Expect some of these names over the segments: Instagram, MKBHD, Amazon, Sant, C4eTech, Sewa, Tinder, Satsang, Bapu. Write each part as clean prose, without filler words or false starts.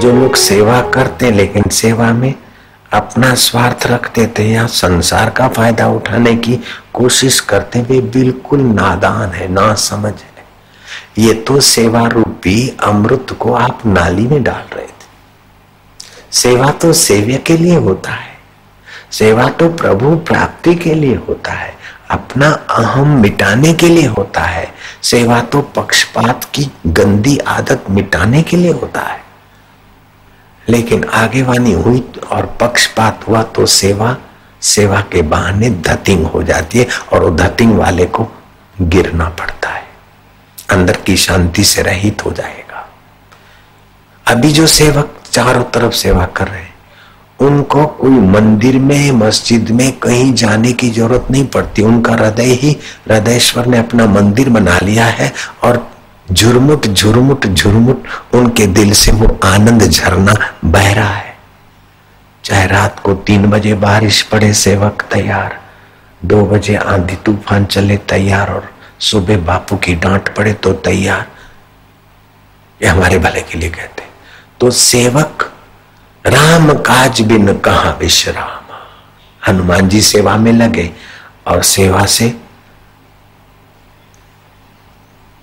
जो लोग सेवा करते लेकिन सेवा में अपना स्वार्थ रखते थे या संसार का फायदा उठाने की कोशिश करते, वे बिल्कुल नादान है, ना समझ है। ये तो सेवा रूपी अमृत को आप नाली में डाल रहे थे। सेवा तो सेव्य के लिए होता है, सेवा तो प्रभु प्राप्ति के लिए होता है, अपना अहम मिटाने के लिए होता है, सेवा तो पक्षपात की गंदी आदत मिटाने के लिए होता है। लेकिन आगेवानी हुई और पक्षपात हुआ तो सेवा सेवा के बहाने धतिंग हो जाती है और वो धतिंग वाले को गिरना पड़ता है, अंदर की शांति से रहित हो जाएगा। अभी जो सेवक चारों तरफ सेवा कर रहे हैं, उनको कोई मंदिर में मस्जिद में कहीं जाने की जरूरत नहीं पड़ती। उनका हृदय ही हृदयेश्वर ने अपना मंदिर बना लिया है और झुरमुट झुरमुट झुरमुट उनके दिल से वो आनंद झरना बह रहा है। चाहे रात को 3 बजे बारिश पड़े, सेवक तैयार, 2 बजे आंधी तूफान चले तैयार, और सुबह बापू की डांट पड़े तो तैयार। ये हमारे भले के लिए कहते। तो सेवक राम काज बिन कहां विश्राम। हनुमान जी सेवा में लगे और सेवा से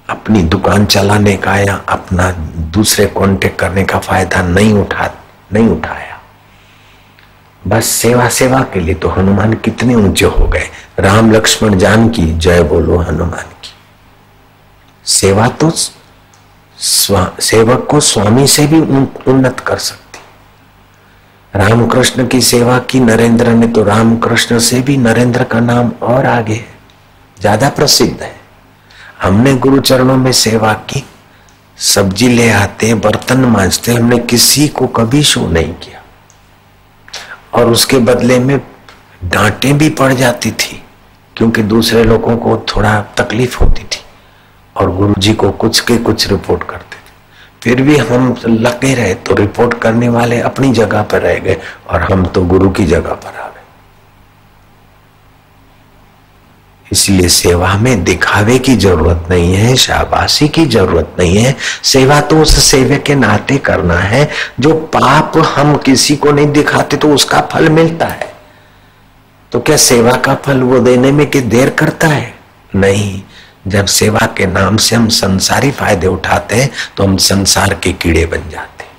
अपनी दुकान चलाने का या अपना दूसरे कांटेक्ट करने का फायदा नहीं उठाया। बस सेवा सेवा के लिए। तो हनुमान कितने ऊंचे हो गए। राम लक्ष्मण जान की जय बोलो हनुमान की। सेवा तो सेवक को स्वामी से भी उन्नत कर सकते। रामकृष्ण की सेवा की नरेंद्र ने, तो रामकृष्ण से भी नरेंद्र का नाम और आगे है, ज्यादा प्रसिद्ध है। हमने गुरु चरणों में सेवा की, सब्जी ले आते, बर्तन मांजते, हमने किसी को कभी शो नहीं किया और उसके बदले में डांटे भी पड़ जाती थी क्योंकि दूसरे लोगों को थोड़ा तकलीफ होती थी और गुरु जी को कुछ के कुछ रिपोर्ट करते। फिर भी हम लगे रहे तो रिपोर्ट करने वाले अपनी जगह पर रह गए और हम तो गुरु की जगह पर आ गए। इसलिए सेवा में दिखावे की जरूरत नहीं है, शाबाशी की जरूरत नहीं है। सेवा तो उस सेवक के नाते करना है। जो पाप हम किसी को नहीं दिखाते तो उसका फल मिलता है, तो क्या सेवा का फल वो देने में कि देर करता है? नहीं। जब सेवा के नाम से हम संसारी फायदे उठाते हैं तो हम संसार के कीड़े बन जाते हैं।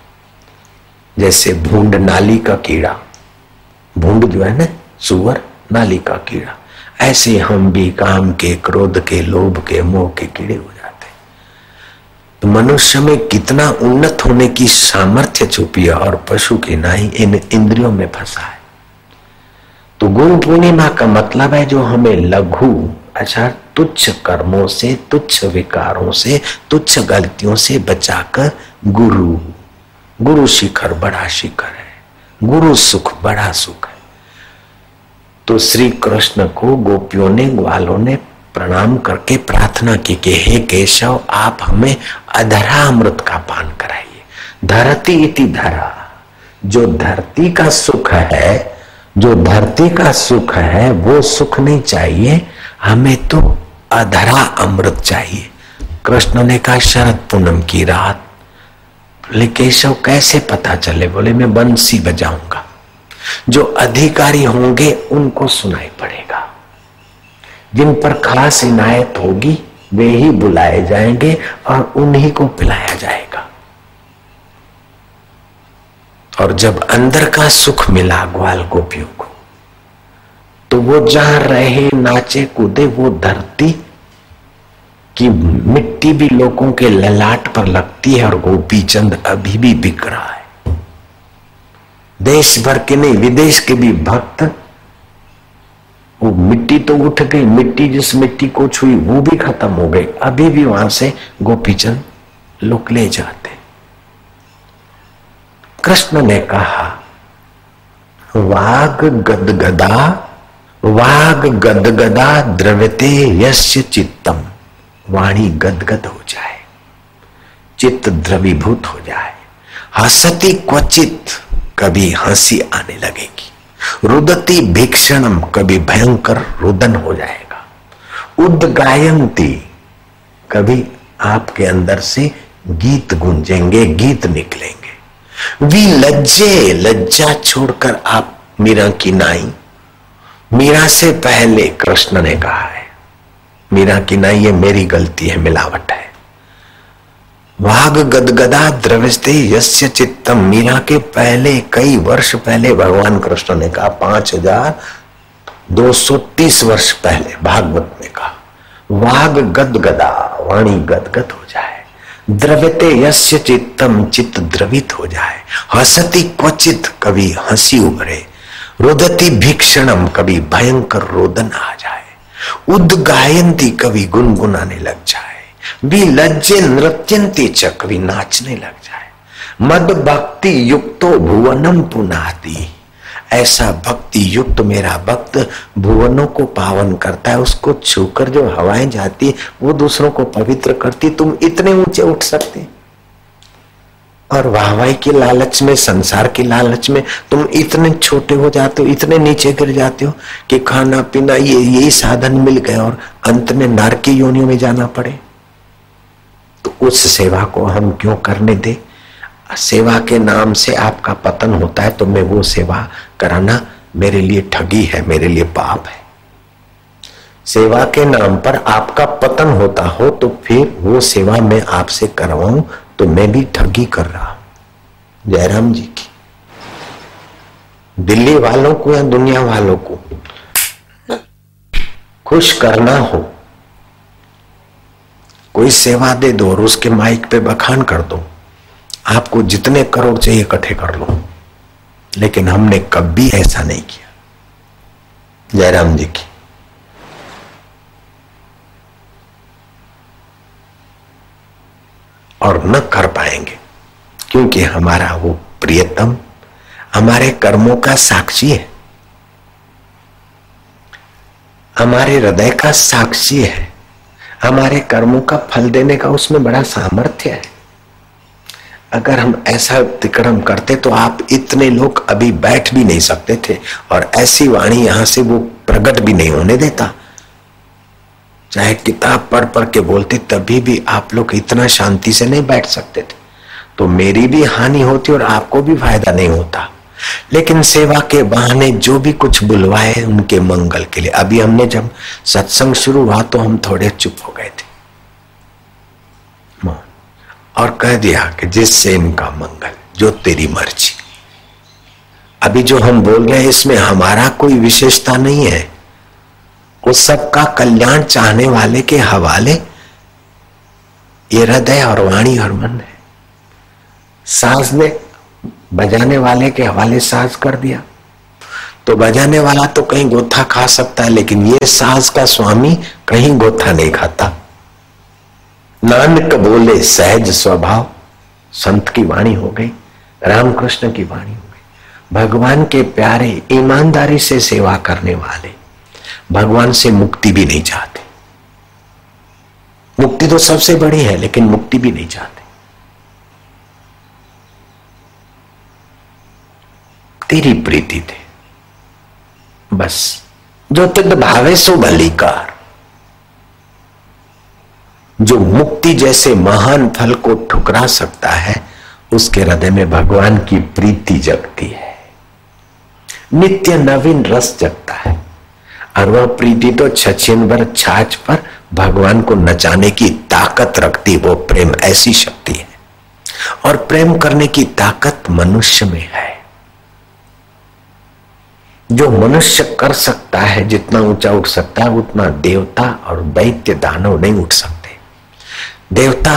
जैसे भूंड नाली का कीड़ा, भूंड जो है ना सुअर, नाली का कीड़ा, ऐसे हम भी काम के, क्रोध के, लोभ के, मोह के कीड़े हो जाते हैं। तो मनुष्य में कितना उन्नत होने की सामर्थ्य छुपी है और पशु की नाई इन इंद्रियों में फंसा है। तो गुरु पूर्णिमा का मतलब है जो हमें लघु अचार तुच्छ कर्मों से, तुच्छ विकारों से, तुच्छ गलतियों से बचाकर गुरु, गुरु शिखर बड़ा शिखर है, गुरु सुख बड़ा सुख है। तो श्री कृष्ण को गोपियों ने, ग्वालों ने प्रणाम करके प्रार्थना की कि हे केशव, आप हमें अधरा अमृत का पान कराइए। धरती इति धरा, जो धरती का सुख है, जो धरती का सुख है वो सुख नहीं चाहिए, हमें तो अधरा अमृत चाहिए। कृष्ण ने कहा शरद पूनम की रात। बोले केशव कैसे पता चले? बोले मैं बंसी बजाऊंगा, जो अधिकारी होंगे उनको सुनाई पड़ेगा, जिन पर खास इनायत होगी वे ही बुलाए जाएंगे और उन्हीं को पिलाया जाएगा। और जब अंदर का सुख मिला ग्वाल गोपियों को, तो वो जहां रहे, नाचे कूदे, वो धरती की मिट्टी भी लोगों के ललाट पर लगती है और गोपी चंद अभी भी बिक रहा है। देश भर के नहीं, विदेश के भी भक्त, वो मिट्टी तो उठ गई, मिट्टी जिस मिट्टी को छुई वो भी खत्म हो गई, अभी भी वहां से गोपी चंद लोग ले जाते। कृष्ण ने कहा वाग गदगदा द्रवते यस्य चित्तम। वाणी गदगद हो जाए, चित्त द्रवीभूत हो जाए। हसती क्वचित, कभी हंसी आने लगेगी। रुदती भीक्षणम, कभी भयंकर रुदन हो जाएगा। उद्गायंती, कभी आपके अंदर से गीत गूंजेंगे, गीत निकलेंगे। विलज्जे, लज्जा छोड़कर आप मीरा की नाई। मीरा से पहले कृष्ण ने कहा है, मीरा की नाई ये मेरी गलती है, मिलावट है। वाग गदगदा द्रविष्टे यस्य चित्तम, मीरा के पहले कई वर्ष पहले भगवान कृष्ण ने कहा, 5230 वर्ष पहले भागवत में कहा, वाग गदगदा वाणी गदगद हो जाए, द्रव्यते यस्य चित्तम चित्त द्रवित हो जाए, हसती क्वचित कभी हंसी उभरे, रोदती भीक्षणम कभी भयंकर रोदन आ जाए, उद्गायंती कभी गुनगुनाने लग जाए, विलज्जे नृत्यंती च कभी नाचने लग जाए, मद भक्ति युक्तो भुवनम पुनाति, ऐसा भक्ति युक्त मेरा भक्त भुवनों को पावन करता है। उसको छूकर जो हवाएं जाती वो दूसरों को पवित्र करती। तुम इतने ऊंचे उठ सकते और वाहवाही के लालच में, संसार के लालच में तुम इतने छोटे हो जाते हो, इतने नीचे गिर जाते हो कि खाना पीना ये यही साधन मिल गए और अंत में नरकी योनियों में जाना पड़े। तो उस सेवा को हम क्यों करने दें? सेवा के नाम से आपका पतन होता है। तो मैं वो सेवा कराना मेरे लिए ठगी है, मेरे लिए पाप है। सेवा के नाम पर आपका पतन होता हो तो फिर वो सेवा मैं आपसे करवाऊं तो मैं भी ठगी कर रहा हूं। जयराम जी की। दिल्ली वालों को या दुनिया वालों को खुश करना हो, कोई सेवा दे दो और उसके माइक पे बखान कर दो, आपको जितने करोड़ चाहिए इकट्ठे कर लो, लेकिन हमने कभी ऐसा नहीं किया। जयराम जी की। और न कर पाएंगे क्योंकि हमारा वो प्रियतम हमारे कर्मों का साक्षी है, हमारे हृदय का साक्षी है, हमारे कर्मों का फल देने का उसमें बड़ा सामर्थ्य है। अगर हम ऐसा अतिक्रम करते तो आप इतने लोग अभी बैठ भी नहीं सकते थे और ऐसी वाणी यहां से वो प्रकट भी नहीं होने देता। चाहे किताब पढ़ पढ़ के बोलते तभी भी आप लोग इतना शांति से नहीं बैठ सकते थे। तो मेरी भी हानि होती और आपको भी फायदा नहीं होता। लेकिन सेवा के बहाने जो भी कुछ बुलवाए उनके मंगल के लिए। अभी हमने जब सत्संग शुरू हुआ तो हम थोड़े चुप हो गए थे और कह दिया कि जिससे इनका मंगल, जो तेरी मर्जी। अभी जो हम बोल रहे हैं इसमें हमारा कोई विशेषता नहीं है। उस सब का कल्याण चाहने वाले के हवाले ये हृदय और वाणी और मन है। साज ने बजाने वाले के हवाले साज कर दिया तो बजाने वाला तो कहीं गोथा खा सकता है, लेकिन ये साज का स्वामी कहीं गोथा नहीं खाता। नानक बोले सहज स्वभाव, संत की वाणी हो गई, रामकृष्ण की वाणी हो गई। भगवान के प्यारे ईमानदारी से सेवा करने वाले भगवान से मुक्ति भी नहीं चाहते। मुक्ति तो सबसे बड़ी है लेकिन मुक्ति भी नहीं चाहते। तेरी प्रीति थे बस, जो तद भावे सो भलीकार। जो मुक्ति जैसे महान फल को ठुकरा सकता है उसके हृदय में भगवान की प्रीति जगती है, नित्य नवीन रस जगता है। और वह प्रीति तो छछिन भर छाछ पर भगवान को नचाने की ताकत रखती। वो प्रेम ऐसी शक्ति है और प्रेम करने की ताकत मनुष्य में है। जो मनुष्य कर सकता है, जितना ऊंचा उठ सकता है उतना देवता और दैत्य दानव नहीं उठ सकते। देवता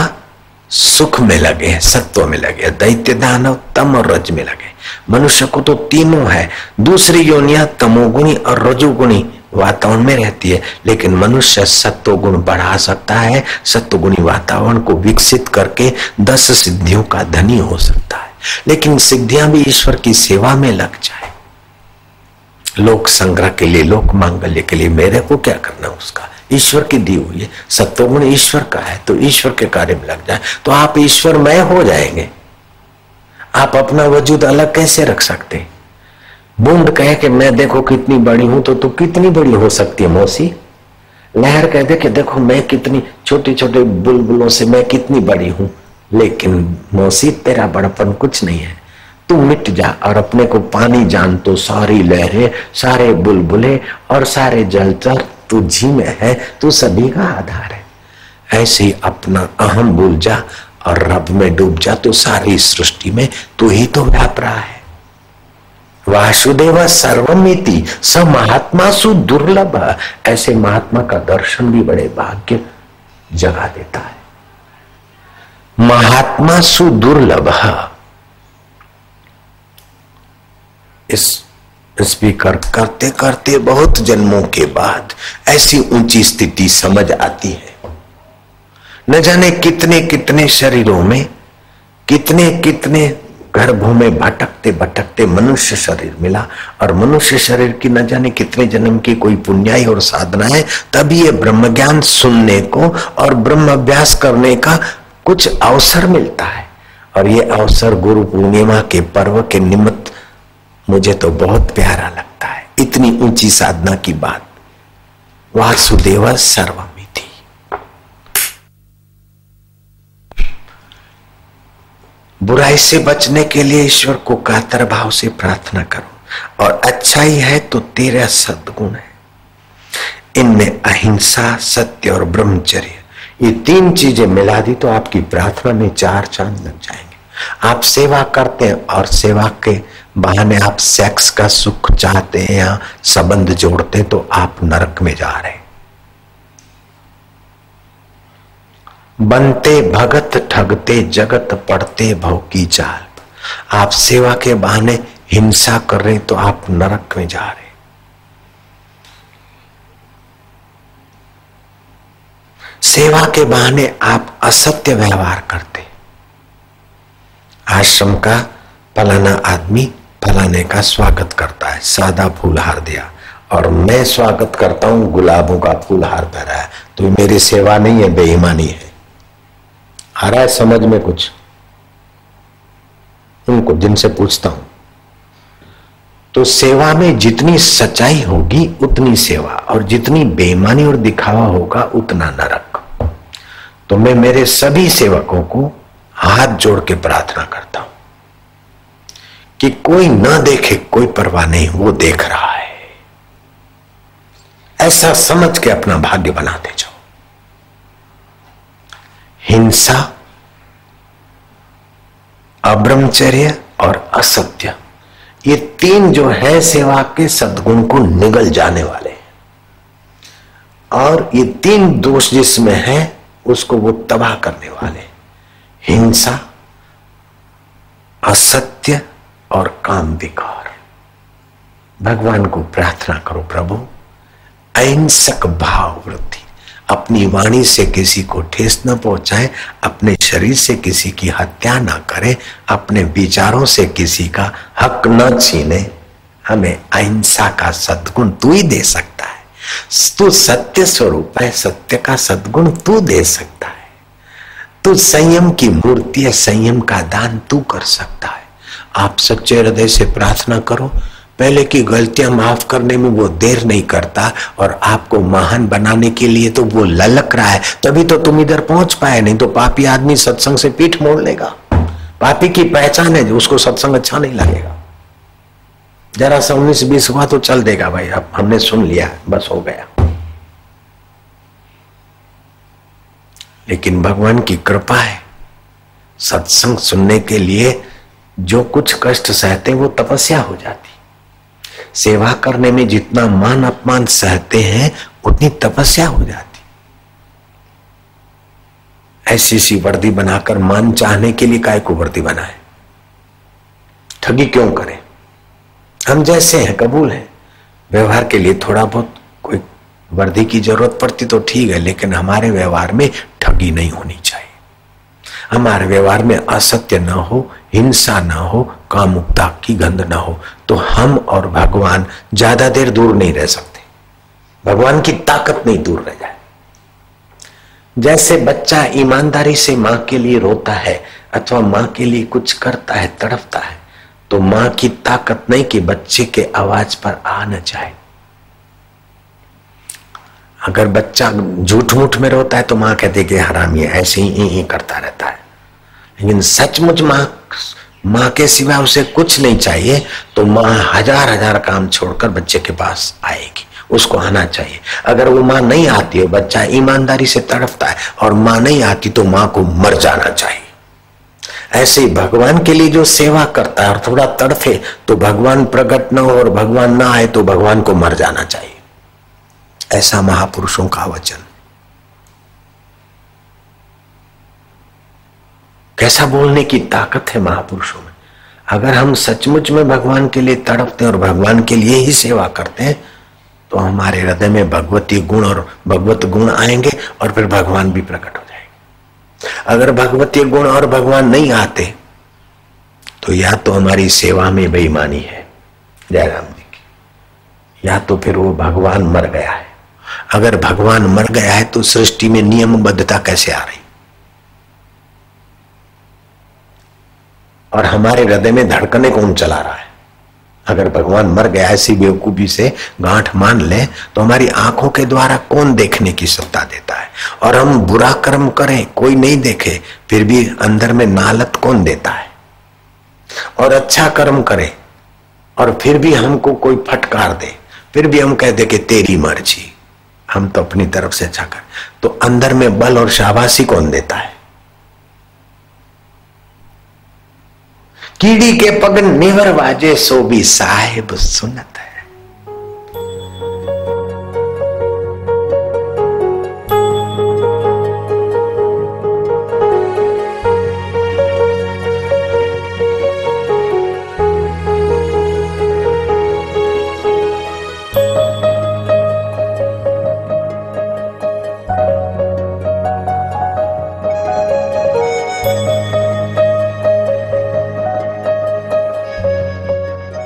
सुख में लगे हैं, सत्व में लगे, दैत्य दानव तम और रज में लगे। मनुष्य को तो तीनों है। दूसरी योनिया तमोगुणी और रजोगुणी वातावरण में रहती है, लेकिन मनुष्य सत्वगुण बढ़ा सकता है। सत्वगुणी वातावरण को विकसित करके 10 सिद्धियों का धनी हो सकता है। लेकिन सिद्धियां भी ईश्वर की सेवा में लग जाए, लोक संग्रह के लिए, लोक मांगल्य के लिए। मेरे को क्या करना उसका, ईश्वर की दी हुई है। सत्वगुण ईश्वर का है तो ईश्वर के कार्य में लग जाए तो आप ईश्वरमय हो जाएंगे। आप अपना वजूद अलग कैसे रख सकते? बूंद कहे कि मैं देखो कितनी बड़ी हूं तो तू कितनी बड़ी हो सकती है मौसी। लहर कह दे कि देखो मैं कितनी छोटे छोटे बुलबुलों से मैं कितनी बड़ी हूं। लेकिन मौसी तेरा बड़पन कुछ नहीं है। तू मिट जा और अपने को पानी जान, तो सारी लहरें, सारे बुलबुले और सारे जलचर तू जी में है, तू सभी का आधार है। ऐसे अपना अहम भूल जा और रब में डूब जा, तो सारी सृष्टि में तू ही तो व्याप रहा है। वासुदेव सर्वमिति स महात्मा सु दुर्लभ, ऐसे महात्मा का दर्शन भी बड़े भाग्य जगा देता है। महात्मा सु दुर्लभ, इस स्पीकर करते करते बहुत जन्मों के बाद ऐसी ऊंची स्थिति समझ आती है। न जाने कितने कितने शरीरों में, कितने कितने गर्भों में भटकते भटकते मनुष्य शरीर मिला, और मनुष्य शरीर की न जाने कितने जन्म की कोई पुण्याई और साधना है, तभी ये ब्रह्म ज्ञान सुनने को और ब्रह्म अभ्यास करने का कुछ अवसर मिलता है। और ये अवसर गुरु पूर्णिमा के पर्व के निमित्त मुझे तो बहुत प्यारा लगता है। इतनी ऊंची साधना की बात, वासुदेव सर्वम। बुराई से बचने के लिए ईश्वर को कातर भाव से प्रार्थना करो, और अच्छाई है तो तेरा सद्गुण है। इनमें अहिंसा, सत्य और ब्रह्मचर्य, ये तीन चीजें मिला दी तो आपकी प्रार्थना में चार चांद लग जाएंगे। आप सेवा करते हैं और सेवा के बहाने आप सेक्स का सुख चाहते हैं या संबंध जोड़ते हैं, तो आप नरक में जा रहे हैं। बनते भगत ठगते जगत, पड़ते भव की चाल। आप सेवा के बहाने हिंसा कर रहे तो आप नरक में जा रहे। सेवा के बहाने आप असत्य व्यवहार करते। आश्रम का फलाना आदमी फलाने का स्वागत करता है, सादा फूल हार दिया, और मैं स्वागत करता हूं गुलाबों का फूल हार पहराया, तो मेरी सेवा नहीं है, बेईमानी है। आ रहा है समझ में कुछ? उनको जिनसे पूछता हूं तो सेवा में जितनी सच्चाई होगी उतनी सेवा, और जितनी बेईमानी और दिखावा होगा उतना नरक। तो मैं मेरे सभी सेवकों को हाथ जोड़ के प्रार्थना करता हूं कि कोई ना देखे, कोई परवाह नहीं, वो देख रहा है, ऐसा समझ के अपना भाग्य बनाते जाओ। हिंसा, अब्रह्मचर्य और असत्य, ये तीन जो है सेवा के सद्गुण को निगल जाने वाले हैं, और ये तीन दोष जिसमें है उसको वो तबाह करने वाले हैं। हिंसा, असत्य और काम विकार। भगवान को प्रार्थना करो, प्रभु अहिंसक भाव वृद्धि, अपनी वाणी से किसी को ठेस न पहुंचाए, अपने शरीर से किसी की हत्या न करें, अपने विचारों से किसी का हक न छीने। हमें अहिंसा का सद्गुण तू ही दे सकता है, तू सत्य स्वरूप है, सत्य का सद्गुण तू दे सकता है, तू संयम की मूर्ति है, संयम का दान तू कर सकता है। आप सच्चे हृदय से प्रार्थना करो। पहले की गलतियां माफ करने में वो देर नहीं करता, और आपको महान बनाने के लिए तो वो ललक रहा है, तभी तो तुम इधर पहुंच पाए, नहीं तो पापी आदमी सत्संग से पीठ मोड़ लेगा। पापी की पहचान है, जो उसको सत्संग अच्छा नहीं लगेगा, जरा सा 19-20 हुआ तो चल देगा, भाई अब हमने सुन लिया बस हो गया। लेकिन भगवान की कृपा है, सत्संग सुनने के लिए जो कुछ कष्ट सहते वो तपस्या हो जाती। सेवा करने में जितना मान अपमान सहते हैं उतनी तपस्या हो जाती। ऐसी सी वर्दी बनाकर मान चाहने के लिए काय को वर्दी बनाए? ठगी क्यों करें? हम जैसे हैं कबूल है, व्यवहार के लिए थोड़ा बहुत कोई वर्दी की जरूरत पड़ती तो ठीक है, लेकिन हमारे व्यवहार में ठगी नहीं होनी चाहिए, हमारे व्यवहार में असत्य ना हो, हिंसा ना हो, कामुकता की गंध ना हो, तो हम और भगवान ज्यादा देर दूर नहीं रह सकते। भगवान की ताकत नहीं दूर रह जाए। जैसे बच्चा ईमानदारी से मां के लिए रोता है अथवा मां के लिए कुछ करता है, तड़पता है, तो मां की ताकत नहीं कि बच्चे के आवाज पर आ न जाए। अगर बच्चा झूठ मूठ में रोता है तो मां कहती है कि हरामी है, ऐसे ही करता रहता है। लेकिन सचमुच मां माँ के सिवा उसे कुछ नहीं चाहिए, तो माँ हजार हजार काम छोड़कर बच्चे के पास आएगी, उसको आना चाहिए। अगर वो माँ नहीं आती है, बच्चा ईमानदारी से तड़पता है और माँ नहीं आती, तो माँ को मर जाना चाहिए। ऐसे ही भगवान के लिए जो सेवा करता है और थोड़ा तड़फे तो भगवान प्रकट न हो और भगवान ना आए तो भगवान को मर जाना चाहिए। ऐसा महापुरुषों का वचन। कैसा बोलने की ताकत है महापुरुषों में। अगर हम सचमुच में भगवान के लिए तड़पते हैं और भगवान के लिए ही सेवा करते हैं तो हमारे हृदय में भगवती गुण और भगवत गुण आएंगे और फिर भगवान भी प्रकट हो जाएंगे। अगर भगवती गुण और भगवान नहीं आते तो या तो हमारी सेवा में बेईमानी है जयराम जी की, या तो फिर वो भगवान मर गया है। अगर भगवान मर गया है तो सृष्टि में नियमबद्धता कैसे आ रही और हमारे हृदय में धड़कने कौन चला रहा है? अगर भगवान मर गया ऐसी बेवकूफी से गांठ मान ले तो हमारी आंखों के द्वारा कौन देखने की सत्ता देता है? और हम बुरा कर्म करें, कोई नहीं देखे, फिर भी अंदर में नालत कौन देता है? और अच्छा कर्म करें और फिर भी हमको कोई फटकार दे, फिर भी हम कह दे कि तेरी मर्जी, हम तो अपनी तरफ से अच्छा करें, तो अंदर में बल और शाबाशी कौन देता है? कीड़ी के पग नेवर वाजे सो भी साहेब सुनत है।